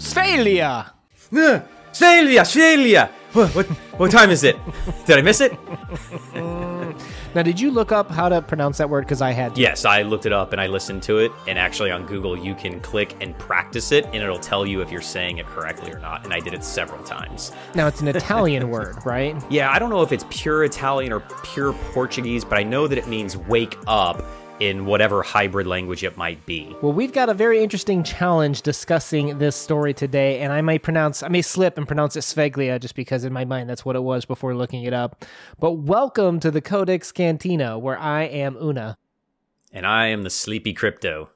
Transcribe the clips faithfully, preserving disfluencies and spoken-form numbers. Sphalia! Sphalia! Sphalia! What, what, what time is it? Did I miss it? Now, did you look up how to pronounce that word? Because I had to. Yes, I looked it up and I listened to it. And actually on Google, you can click and practice it, and it'll tell you if you're saying it correctly or not. And I did it several times. Now, it's an Italian word, right? Yeah, I don't know if it's pure Italian or pure Portuguese, but I know that it means wake up in whatever hybrid language it might be. Well, we've got a very interesting challenge discussing this story today, and I may pronounce, I may slip and pronounce it Sveglia just because in my mind that's what it was before looking it up. But welcome to the Codex Cantina, where I am Una. And I am the Sleepy Crypto.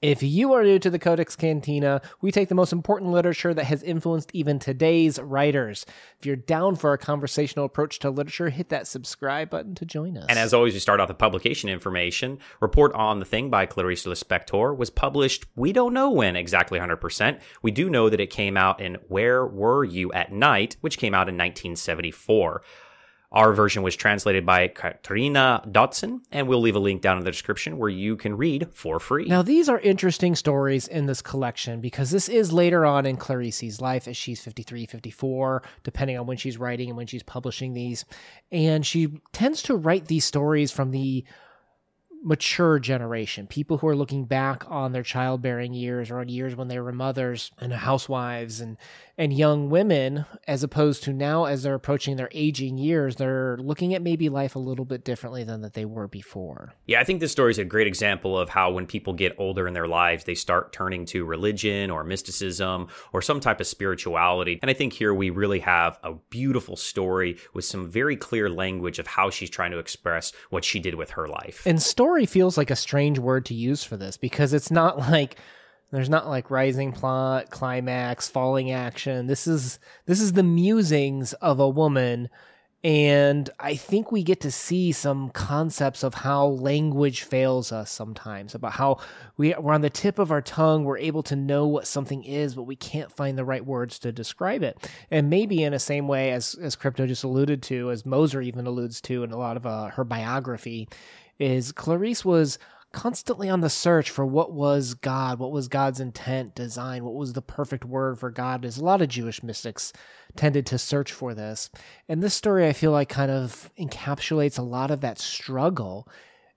If you are new to the Codex Cantina, we take the most important literature that has influenced even today's writers. If you're down for a conversational approach to literature, hit that subscribe button to join us. And as always, we start off with publication information. Report on the Thing by Clarice Lispector was published, we don't know when exactly one hundred percent. We do know that it came out in Where Were You at Night, which came out in nineteen seventy-four. Our version was translated by Katrina Dotson, and we'll leave a link down in the description where you can read for free. Now, these are interesting stories in this collection because this is later on in Clarice's life as she's fifty-three, fifty-four, depending on when she's writing and when she's publishing these. And she tends to write these stories from the mature generation, people who are looking back on their childbearing years or on years when they were mothers and housewives and and young women, as opposed to now as they're approaching their aging years, they're looking at maybe life a little bit differently than that they were before. Yeah, I think this story is a great example of how when people get older in their lives, they start turning to religion or mysticism or some type of spirituality. And I think here we really have a beautiful story with some very clear language of how she's trying to express what she did with her life. And story feels like a strange word to use for this because it's not like... There's not like rising plot, climax, falling action. This is this is the musings of a woman, and I think we get to see some concepts of how language fails us sometimes, about how we, we're on the tip of our tongue, we're able to know what something is, but we can't find the right words to describe it. And maybe in the same way as, as Crypto just alluded to, as Moser even alludes to in a lot of uh, her biography, is Clarice was... constantly on the search for what was God, what was God's intent, design, what was the perfect word for God. There's a lot of Jewish mystics tended to search for this. And this story, I feel like, kind of encapsulates a lot of that struggle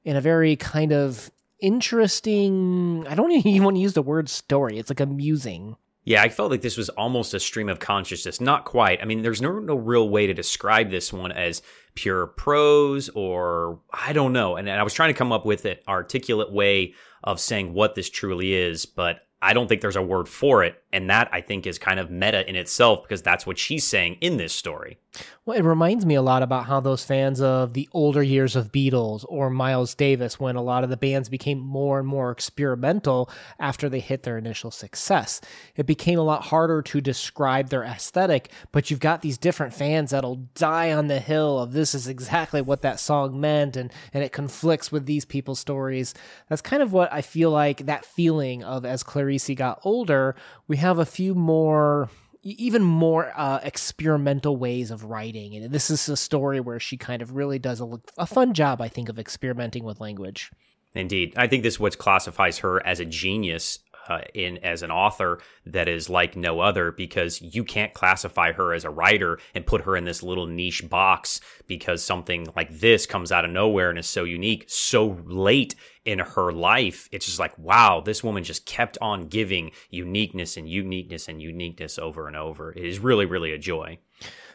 in a very kind of interesting, I don't even want to use the word story. It's like a musing. Yeah, I felt like this was almost a stream of consciousness. Not quite. I mean, there's no, no real way to describe this one as pure prose or I don't know. And, and I was trying to come up with an articulate way of saying what this truly is, but I don't think there's a word for it. And that, I think, is kind of meta in itself because that's what she's saying in this story. Well, it reminds me a lot about how those fans of the older years of Beatles or Miles Davis, when a lot of the bands became more and more experimental after they hit their initial success. It became a lot harder to describe their aesthetic, but you've got these different fans that'll die on the hill of this is exactly what that song meant, and, and it conflicts with these people's stories. That's kind of what I feel like that feeling of as Clarice got older, we have a few more... even more uh, experimental ways of writing. And this is a story where she kind of really does a, a fun job, I think, of experimenting with language. Indeed. I think this is what classifies her as a genius uh, in as an author that is like no other, because you can't classify her as a writer and put her in this little niche box because something like this comes out of nowhere and is so unique, so late in her life. It's just like, wow, this woman just kept on giving uniqueness and uniqueness and uniqueness over and over. It is really, really a joy.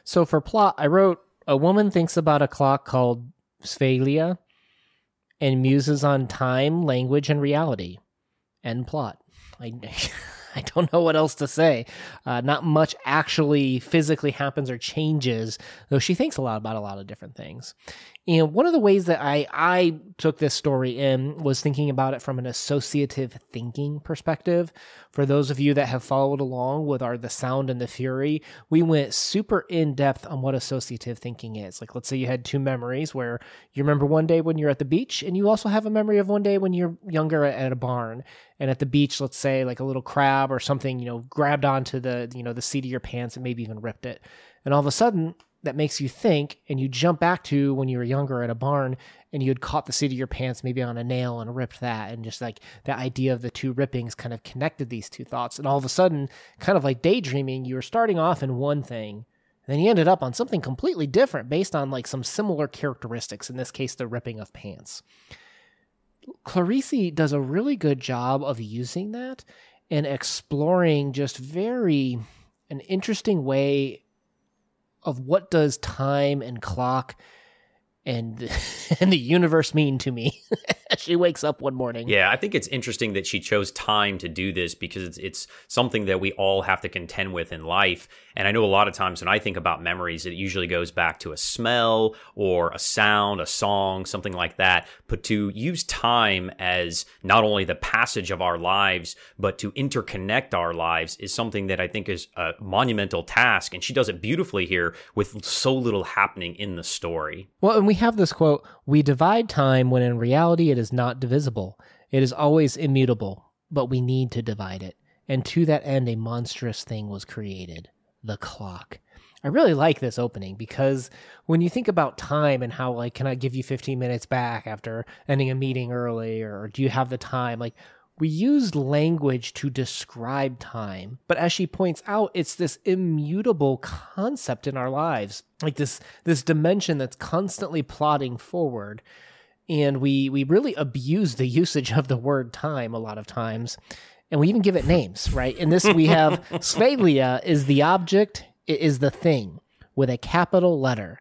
So for plot, I wrote, a woman thinks about a clock called Sphalia and muses on time, language, and reality. End plot. I, I don't know what else to say. Uh, not much actually physically happens or changes, though she thinks a lot about a lot of different things. And one of the ways that I, I took this story in was thinking about it from an associative thinking perspective. For those of you that have followed along with our The Sound and the Fury, we went super in-depth on what associative thinking is. Like, let's say you had two memories where you remember one day when you're at the beach, and you also have a memory of one day when you're younger at a barn. And at the beach, let's say, like a little crab or something, you know, grabbed onto the, you know, the seat of your pants and maybe even ripped it. And all of a sudden... that makes you think, and you jump back to when you were younger at a barn and you had caught the seat of your pants maybe on a nail and ripped that, and just like the idea of the two rippings kind of connected these two thoughts. And all of a sudden, kind of like daydreaming, you were starting off in one thing, and then you ended up on something completely different based on like some similar characteristics, in this case, the ripping of pants. Clarice does a really good job of using that and exploring just very an interesting way of what does time and clock and and the universe mean to me as she wakes up one morning. Yeah, I think it's interesting that she chose time to do this, because it's, it's something that we all have to contend with in life. And I know a lot of times when I think about memories, it usually goes back to a smell or a sound, a song, something like that. But to use time as not only the passage of our lives, but to interconnect our lives is something that I think is a monumental task. And she does it beautifully here with so little happening in the story. Well, and we have this quote, "We divide time when in reality it is not divisible. It is always immutable, but we need to divide it. And to that end, a monstrous thing was created, the clock." I really like this opening, because when you think about time and how, like, can I give you fifteen minutes back after ending a meeting early, or do you have the time? Like, we use language to describe time, but as she points out, it's this immutable concept in our lives, like this this dimension that's constantly plodding forward. And we we really abuse the usage of the word time a lot of times, and we even give it names, right? In this, we have Sphalia is the object, it is the thing, with a capital letter.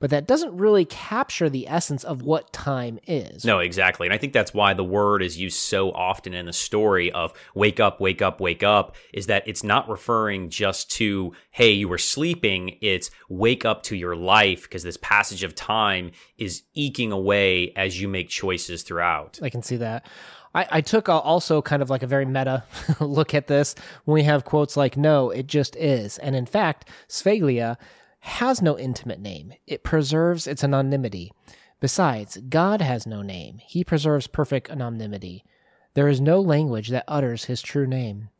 But that doesn't really capture the essence of what time is. No, exactly. And I think that's why the word is used so often in the story of wake up, wake up, wake up, is that it's not referring just to, hey, you were sleeping. It's wake up to your life, because this passage of time is eking away as you make choices throughout. I can see that. I, I took also kind of like a very meta look at this when we have quotes like, no, it just is. And in fact, Sphalia has no intimate name. It preserves its anonymity. Besides, God has no name. He preserves perfect anonymity. There is no language that utters his true name.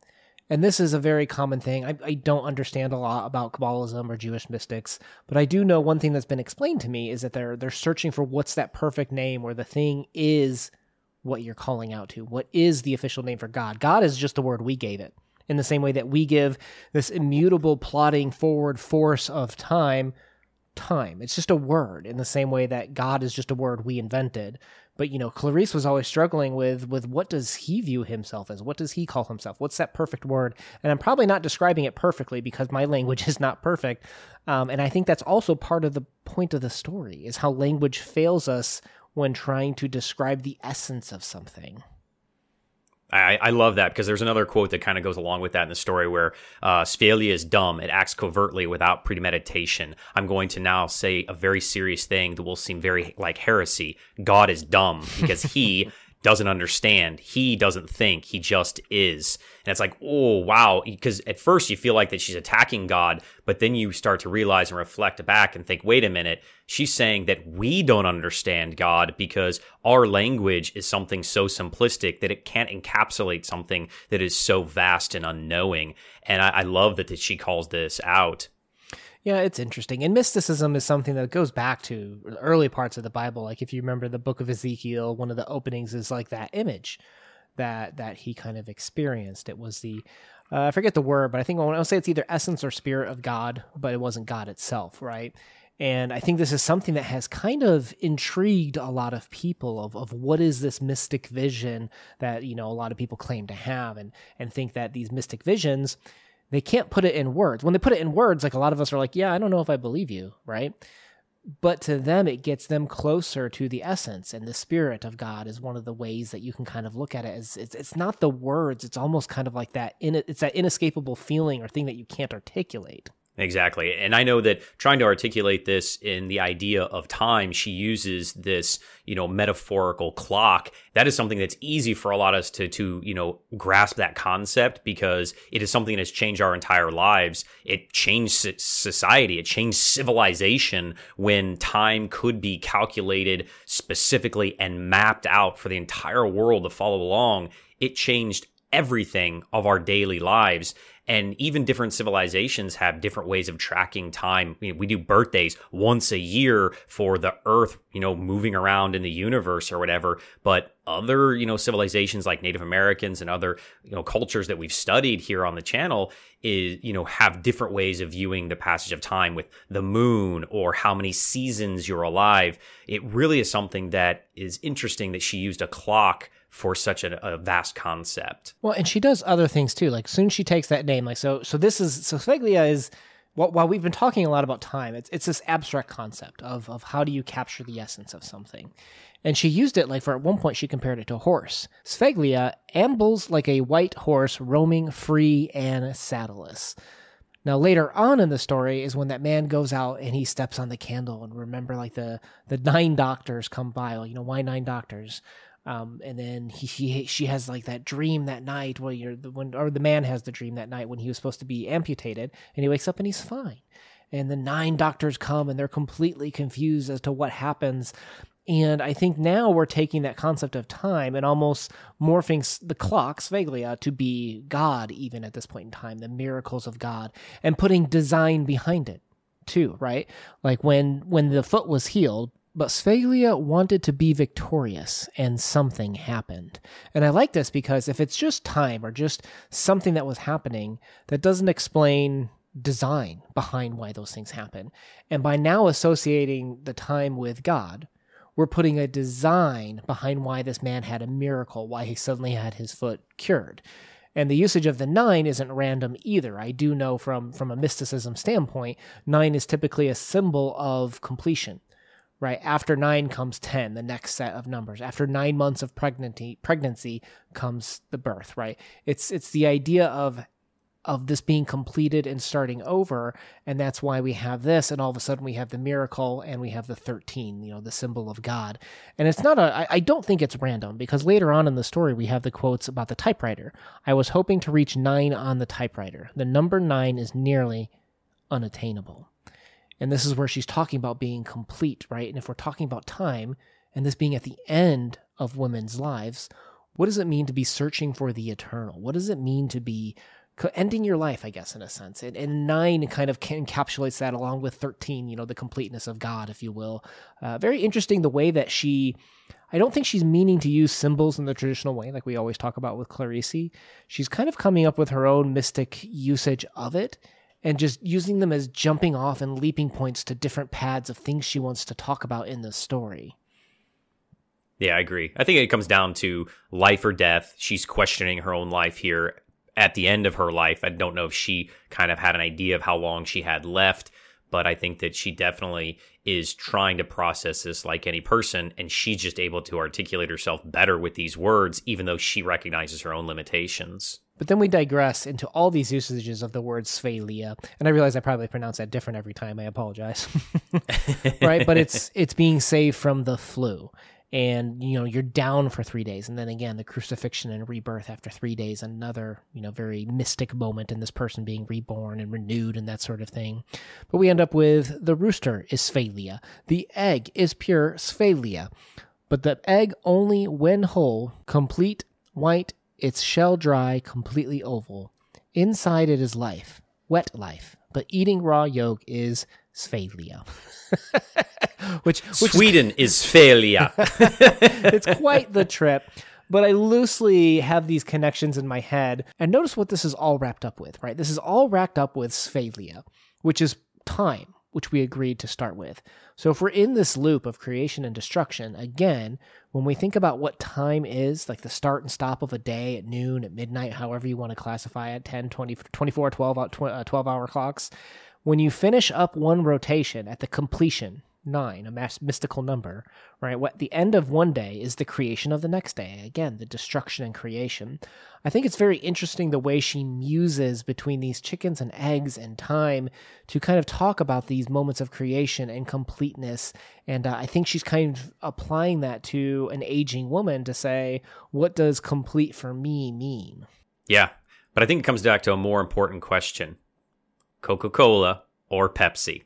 And this is a very common thing. I, I don't understand a lot about Kabbalism or Jewish mystics, but I do know one thing that's been explained to me is that they're they're searching for what's that perfect name, where the thing is what you're calling out to. What is the official name for God? God is just the word we gave it. In the same way that we give this immutable, plodding forward force of time, time. It's just a word, in the same way that God is just a word we invented. But, you know, Clarice was always struggling with, with what does he view himself as? What does he call himself? What's that perfect word? And I'm probably not describing it perfectly, because my language is not perfect. Um, and I think that's also part of the point of the story, is how language fails us when trying to describe the essence of something. I, I love that, because there's another quote that kind of goes along with that in the story where uh, Sphalia is dumb. It acts covertly without premeditation. I'm going to now say a very serious thing that will seem very like heresy. God is dumb because he doesn't understand. He doesn't think. He just is. And it's like, oh, wow. Because at first you feel like that she's attacking God, but then you start to realize and reflect back and think, wait a minute. She's saying that we don't understand God because our language is something so simplistic that it can't encapsulate something that is so vast and unknowing. And I, I love that, that she calls this out. Yeah, it's interesting. And mysticism is something that goes back to early parts of the Bible. Like, if you remember the book of Ezekiel, one of the openings is like that image that that he kind of experienced. It was the, uh, I forget the word, but I think I'll say it's either essence or spirit of God, but it wasn't God itself, right? And I think this is something that has kind of intrigued a lot of people of, of what is this mystic vision that, you know, a lot of people claim to have, and and think that these mystic visions, they can't put it in words. When they put it in words, like a lot of us are like, yeah, I don't know if I believe you, right? But to them, it gets them closer to the essence, and the spirit of God is one of the ways that you can kind of look at it. As it's, it's not the words. It's almost kind of like that. In, it's that inescapable feeling or thing that you can't articulate. Exactly. And I know that trying to articulate this in the idea of time, she uses this, you know, metaphorical clock. That is something that's easy for a lot of us to, to, you know, grasp that concept, because it is something that has changed our entire lives. It changed society. It changed civilization when time could be calculated specifically and mapped out for the entire world to follow along. It changed everything of our daily lives. And even different civilizations have different ways of tracking time. You know, we do birthdays once a year for the Earth, you know, moving around in the universe or whatever. But other, you know, civilizations like Native Americans and other, you know, cultures that we've studied here on the channel is, you know, have different ways of viewing the passage of time with the moon or how many seasons you're alive. It really is something that is interesting that she used a clock for such a, a vast concept. Well, and she does other things too. Like soon she takes that name. Like so, so this is so Svelia is. Well, while we've been talking a lot about time, it's it's this abstract concept of of how do you capture the essence of something, and she used it like for at one point she compared it to a horse. Svelia ambles like a white horse, roaming free and saddleless. Now, later on in the story is when that man goes out and he steps on the candle and remember like the, the nine doctors come by, like, you know, why nine doctors? Um, and then he, he, she has like that dream that night where you're the when, or the man has the dream that night when he was supposed to be amputated and he wakes up and he's fine. And the nine doctors come and they're completely confused as to what happens. And I think now we're taking that concept of time and almost morphing the clock, Svelia, to be God even at this point in time, the miracles of God, and putting design behind it too, right? Like when, when the foot was healed, but Svelia wanted to be victorious, and something happened. And I like this because if it's just time or just something that was happening, that doesn't explain design behind why those things happen. And by now associating the time with God, we're putting a design behind why this man had a miracle, why he suddenly had his foot cured. And the usage of the nine isn't random either. I do know from, from a mysticism standpoint, nine is typically a symbol of completion. Right after nine comes ten, the next set of numbers. After nine months of pregnancy, pregnancy comes the birth. Right, it's it's the idea of of this being completed and starting over, and that's why we have this. And all of a sudden, we have the miracle, and we have the thirteen. You know, the symbol of God. And it's not a. I, I don't think it's random because later on in the story, we have the quotes about the typewriter. I was hoping to reach nine on the typewriter. The number nine is nearly unattainable. And this is where she's talking about being complete, right? And if we're talking about time and this being at the end of women's lives, what does it mean to be searching for the eternal? What does it mean to be ending your life, I guess, in a sense? And, and nine kind of encapsulates that along with thirteen, you know, the completeness of God, if you will. Uh, very interesting the way that she... I don't think she's meaning to use symbols in the traditional way, like we always talk about with Clarice. She's kind of coming up with her own mystic usage of it, and just using them as jumping off and leaping points to different paths of things she wants to talk about in the story. Yeah, I agree. I think it comes down to life or death. She's questioning her own life here at the end of her life. I don't know if she kind of had an idea of how long she had left, but I think that she definitely is trying to process this like any person, and she's just able to articulate herself better with these words, even though she recognizes her own limitations. But then we digress into all these usages of the word Svelia. And I realize I probably pronounce that different every time. I apologize. Right? But it's it's being saved from the flu. And, you know, you're down for three days. And then again, the crucifixion and rebirth after three days, another, you know, very mystic moment in this person being reborn and renewed and that sort of thing. But we end up with the rooster is Svelia. The egg is pure Svelia. But the egg only when whole, complete, white, its shell dry, completely oval. Inside it is life, wet life. But eating raw yolk is Sphalia. which, which Sweden is Sphalia. It's quite the trip. But I loosely have these connections in my head. And notice what this is all wrapped up with, right? This is all wrapped up with Sphalia, which is time, which we agreed to start with. So if we're in this loop of creation and destruction, again, when we think about what time is, like the start and stop of a day at noon, at midnight, however you want to classify it, ten, twenty, twenty-four, twelve, twelve-hour clocks, when you finish up one rotation at the completion, nine, a mass, mystical number, right? What the end of one day is the creation of the next day. Again, the destruction and creation. I think it's very interesting the way she muses between these chickens and eggs and time to kind of talk about these moments of creation and completeness. And uh, I think she's kind of applying that to an aging woman to say, what does complete for me mean? Yeah, but I think it comes back to a more important question. Coca-Cola or Pepsi?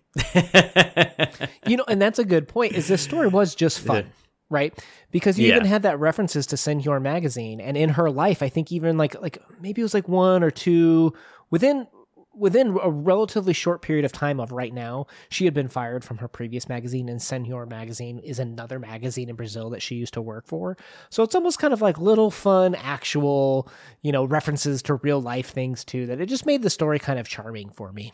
You know, and that's a good point, is this story was just fun. right? Because you yeah. even had that references to Senhor magazine, and in her life, I think even like like maybe it was like one or two within within a relatively short period of time of right now, she had been fired from her previous magazine, and Senhor magazine is another magazine in Brazil that she used to work for. So it's almost kind of like little fun, actual, you know, references to real life things too, that it just made the story kind of charming for me.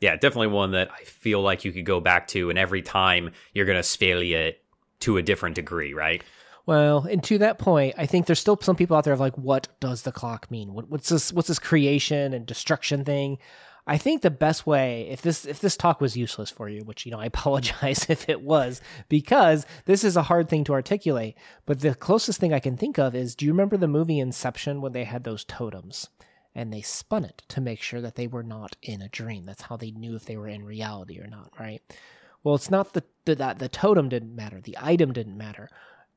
Yeah, definitely one that I feel like you could go back to, and every time you're going to Sphalia it to a different degree, right? Well, and to that point, I think there's still some people out there of like, what does the clock mean? What, what's this? What's this creation and destruction thing? I think the best way, if this if this talk was useless for you, which, you know, I apologize if it was, because this is a hard thing to articulate. But the closest thing I can think of is, do you remember the movie Inception when they had those totems? And they spun it to make sure that they were not in a dream. That's how they knew if they were in reality or not, right? Well, it's not the, the, that the totem didn't matter. The item didn't matter.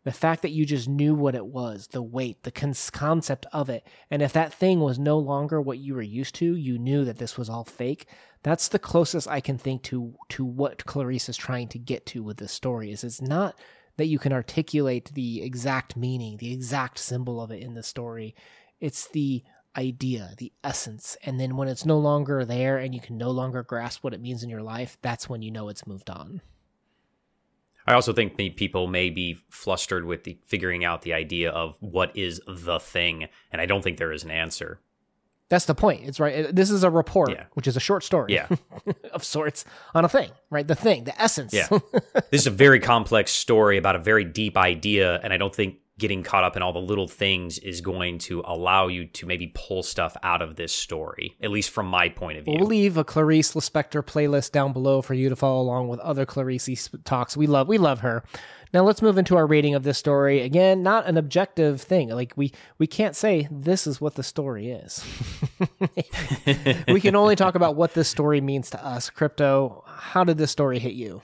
The fact that you just knew what it was, the weight, the cons- concept of it, and if that thing was no longer what you were used to, you knew that this was all fake. That's the closest I can think to to what Clarice is trying to get to with this story, is it's not that you can articulate the exact meaning, the exact symbol of it in the story. It's the idea, the essence, and then when it's no longer there and you can no longer grasp what it means in your life, that's when you know it's moved on. I also think people may be flustered with the figuring out the idea of what is the thing, and I don't think there is an answer. That's the point. It's right. This is a report, yeah. which is a short story yeah. of sorts on a thing, right? The thing, the essence. Yeah. This is a very complex story about a very deep idea, and I don't think getting caught up in all the little things is going to allow you to maybe pull stuff out of this story, at least from my point of view. We'll leave a Clarice Lispector playlist down below for you to follow along with other Clarice talks. We love, we love her. Now let's move into our rating of this story. Again, not an objective thing. Like we, we can't say this is what the story is. We can only talk about what this story means to us. Crypto, how did this story hit you?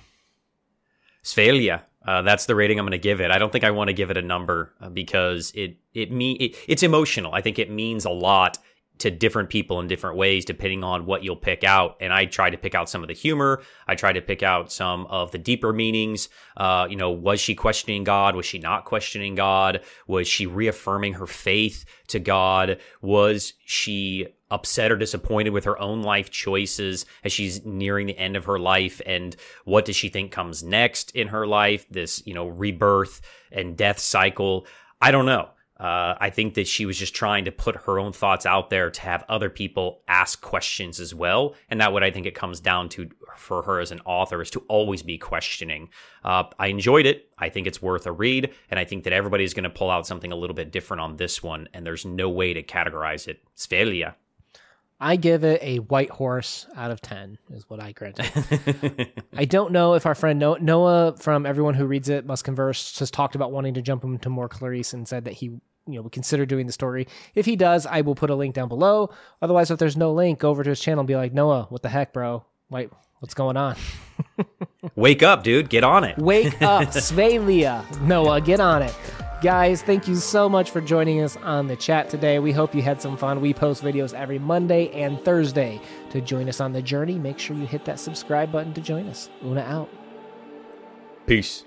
Svelia. Uh, that's the rating I'm going to give it. I don't think I want to give it a number uh, because it it, me- it it's emotional. I think it means a lot to different people in different ways, depending on what you'll pick out. And I try to pick out some of the humor. I try to pick out some of the deeper meanings. Uh, you know, was she questioning God? Was she not questioning God? Was she reaffirming her faith to God? Was she upset or disappointed with her own life choices as she's nearing the end of her life? And what does she think comes next in her life? This, you know, rebirth and death cycle. I don't know. Uh, I think that she was just trying to put her own thoughts out there to have other people ask questions as well. And that what I think it comes down to for her as an author is to always be questioning. Uh, I enjoyed it. I think it's worth a read. And I think that everybody's going to pull out something a little bit different on this one. And there's no way to categorize it. Svelia. I give it a white horse out of ten is what I grant it. I don't know if our friend Noah from Everyone Who Reads It Must Converse has talked about wanting to jump into more Clarice and said that he, you know, would consider doing the story. If he does, I will put a link down below. Otherwise, if there's no link, go over to his channel and be like, Noah, what the heck, bro? Wait, what's going on? Wake up, dude. Get on it. Wake up, Svelia. Noah, get on it. Guys, thank you so much for joining us on the chat today. We hope you had some fun. We post videos every Monday and Thursday. To join us on the journey, make sure you hit that subscribe button to join us. Una out. Peace.